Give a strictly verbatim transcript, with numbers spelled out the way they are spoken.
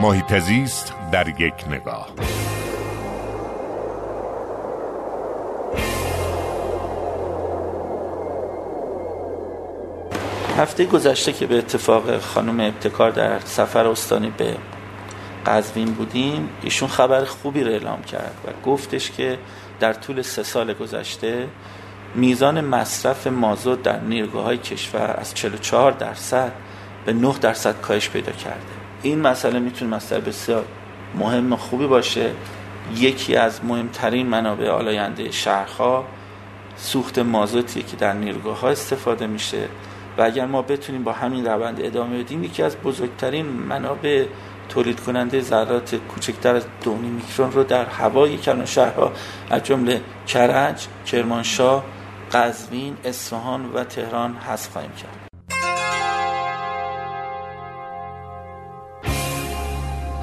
محیط زیست در یک نگاه. هفته گذشته که به اتفاق خانم ابتکار در سفر استانی به قزوین بودیم، ایشون خبر خوبی رو اعلام کرد و گفتش که در طول سه سال گذشته میزان مصرف مازوت در نیروگاه‌های کشور از چهل و چهار درصد به نه درصد کاهش پیدا کرده. این مسئله میتونه مسئله بسیار مهم و خوبی باشه. یکی از مهمترین منابع آلاینده شهرها سوخت مازوتیه که در نیروگاه‌ها استفاده میشه و اگر ما بتونیم با همین روند ادامه بدیم، یکی از بزرگترین منابع تولید کننده ذرات کوچکتر از دو میکرون رو در هوای کلان شهرها از جمله کرج، کرمانشاه، قزوین، اصفهان و تهران حذف خواهیم کرد.